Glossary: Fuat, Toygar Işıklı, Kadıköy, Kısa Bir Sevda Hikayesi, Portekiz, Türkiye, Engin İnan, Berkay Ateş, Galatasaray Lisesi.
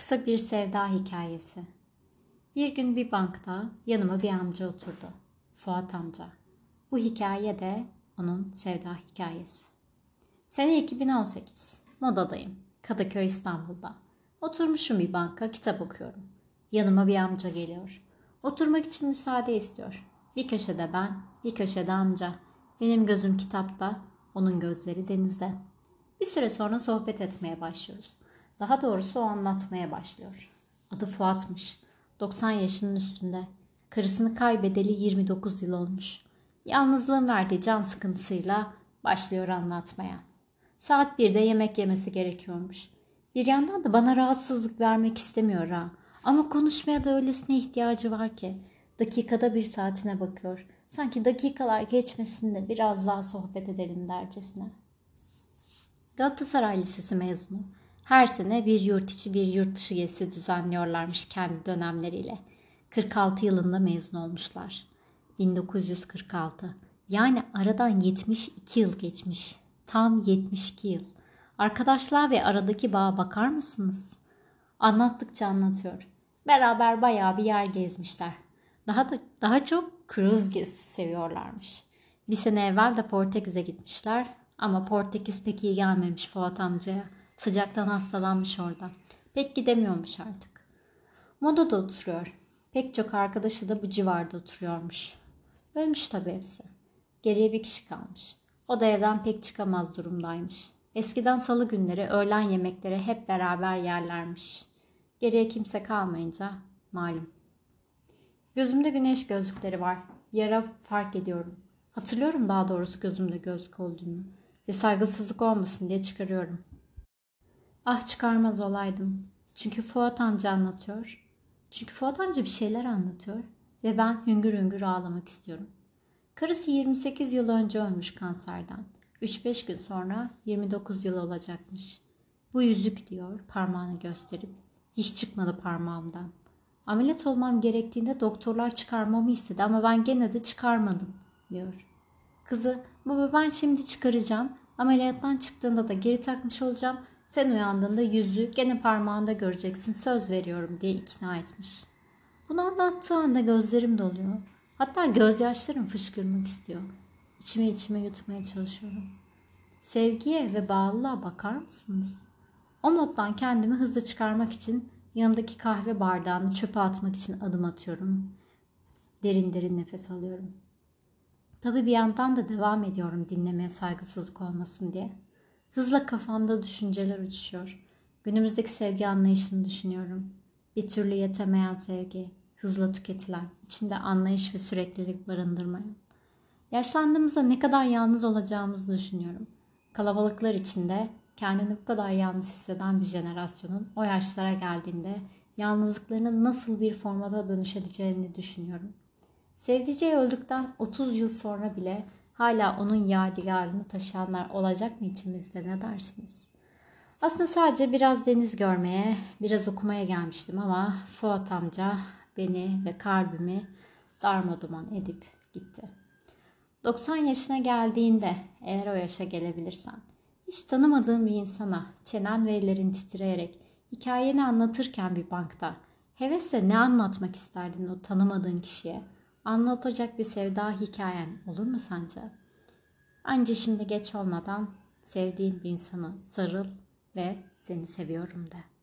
Kısa Bir Sevda Hikayesi. Bir gün bir bankta yanıma bir amca oturdu. Fuat amca. Bu hikaye de onun sevda hikayesi. Sene 2018. Modadayım. Kadıköy, İstanbul'da. Oturmuşum bir banka, kitap okuyorum. Yanıma bir amca geliyor. Oturmak için müsaade istiyor. Bir köşede ben, bir köşede amca. Benim gözüm kitapta, onun gözleri denizde. Bir süre sonra sohbet etmeye başlıyoruz. Daha doğrusu o anlatmaya başlıyor. Adı Fuat'mış. 90 yaşının üstünde. Karısını kaybedeli 29 yıl olmuş. Yalnızlığın verdiği can sıkıntısıyla başlıyor anlatmaya. Saat 1'de yemek yemesi gerekiyormuş. Bir yandan da bana rahatsızlık vermek istemiyor Ama konuşmaya da öylesine ihtiyacı var ki. Dakikada bir saatine bakıyor. Sanki dakikalar geçmesin de biraz daha sohbet edelim dercesine. Galatasaray Lisesi mezunu. Her sene bir yurt içi bir yurt dışı gezisi düzenliyorlarmış kendi dönemleriyle. 46 yılında mezun olmuşlar. 1946. Yani aradan 72 yıl geçmiş. Tam 72 yıl. Arkadaşlığa ve aradaki bağa bakar mısınız? Anlattıkça anlatıyor. Beraber bayağı bir yer gezmişler. Daha çok cruise gezisi seviyorlarmış. Bir sene evvel de Portekiz'e gitmişler. Ama Portekiz pek iyi gelmemiş Fuat amcaya. Sıcaktan hastalanmış orada. Pek gidemiyormuş artık. Moda'da oturuyor. Pek çok arkadaşı da bu civarda oturuyormuş. Ölmüş tabii hepsi. Geriye bir kişi kalmış. O da evden pek çıkamaz durumdaymış. Eskiden salı günleri öğlen yemekleri hep beraber yerlermiş. Geriye kimse kalmayınca malum. Gözümde güneş gözlükleri var. Yara fark ediyorum. Hatırlıyorum daha doğrusu gözümde gözlük olduğunu. Ve saygısızlık olmasın diye çıkarıyorum. Ah çıkarmaz olaydım. Çünkü Fuat amca bir şeyler anlatıyor ve ben hüngür hüngür ağlamak istiyorum. Karısı 28 yıl önce ölmüş kanserden. 3-5 gün sonra 29 yıl olacakmış. Bu yüzük diyor parmağını gösterip. Hiç çıkmadı parmağımdan. Ameliyat olmam gerektiğinde doktorlar çıkarmamı istedi ama ben gene de çıkarmadım diyor. Kızı baba ben şimdi çıkaracağım. Ameliyattan çıktığında da geri takmış olacağım. Sen uyandığında yüzüğü gene parmağında göreceksin söz veriyorum diye ikna etmiş. Bunu anlattığı anda gözlerim doluyor. Hatta gözyaşlarım fışkırmak istiyor. İçime yutmaya çalışıyorum. Sevgiye ve bağlılığa bakar mısınız? O moddan kendimi hızlı çıkarmak için yanımdaki kahve bardağını çöpe atmak için adım atıyorum. Derin derin nefes alıyorum. Tabii bir yandan da devam ediyorum dinlemeye saygısızlık olmasın diye. Hızla kafamda düşünceler uçuşuyor. Günümüzdeki sevgi anlayışını düşünüyorum. Bir türlü yetemeyen sevgi, hızla tüketilen, içinde anlayış ve süreklilik barındırmayan. Yaşlandığımızda ne kadar yalnız olacağımızı düşünüyorum. Kalabalıklar içinde kendini bu kadar yalnız hisseden bir jenerasyonun o yaşlara geldiğinde yalnızlıklarının nasıl bir formata dönüşeceğini düşünüyorum. Sevdiceği öldükten 30 yıl sonra bile hala onun yadigarını taşıyanlar olacak mı içimizde ne dersiniz? Aslında sadece biraz deniz görmeye, biraz okumaya gelmiştim ama Fuat amca beni ve kalbimi darmaduman edip gitti. 90 yaşına geldiğinde eğer o yaşa gelebilirsen, hiç tanımadığın bir insana çenen ve ellerin titreyerek hikayeni anlatırken bir bankta hevesle ne anlatmak isterdin o tanımadığın kişiye? Anlatacak bir sevda hikayen olur mu sence? Anca şimdi geç olmadan sevdiğin bir insana sarıl ve seni seviyorum de.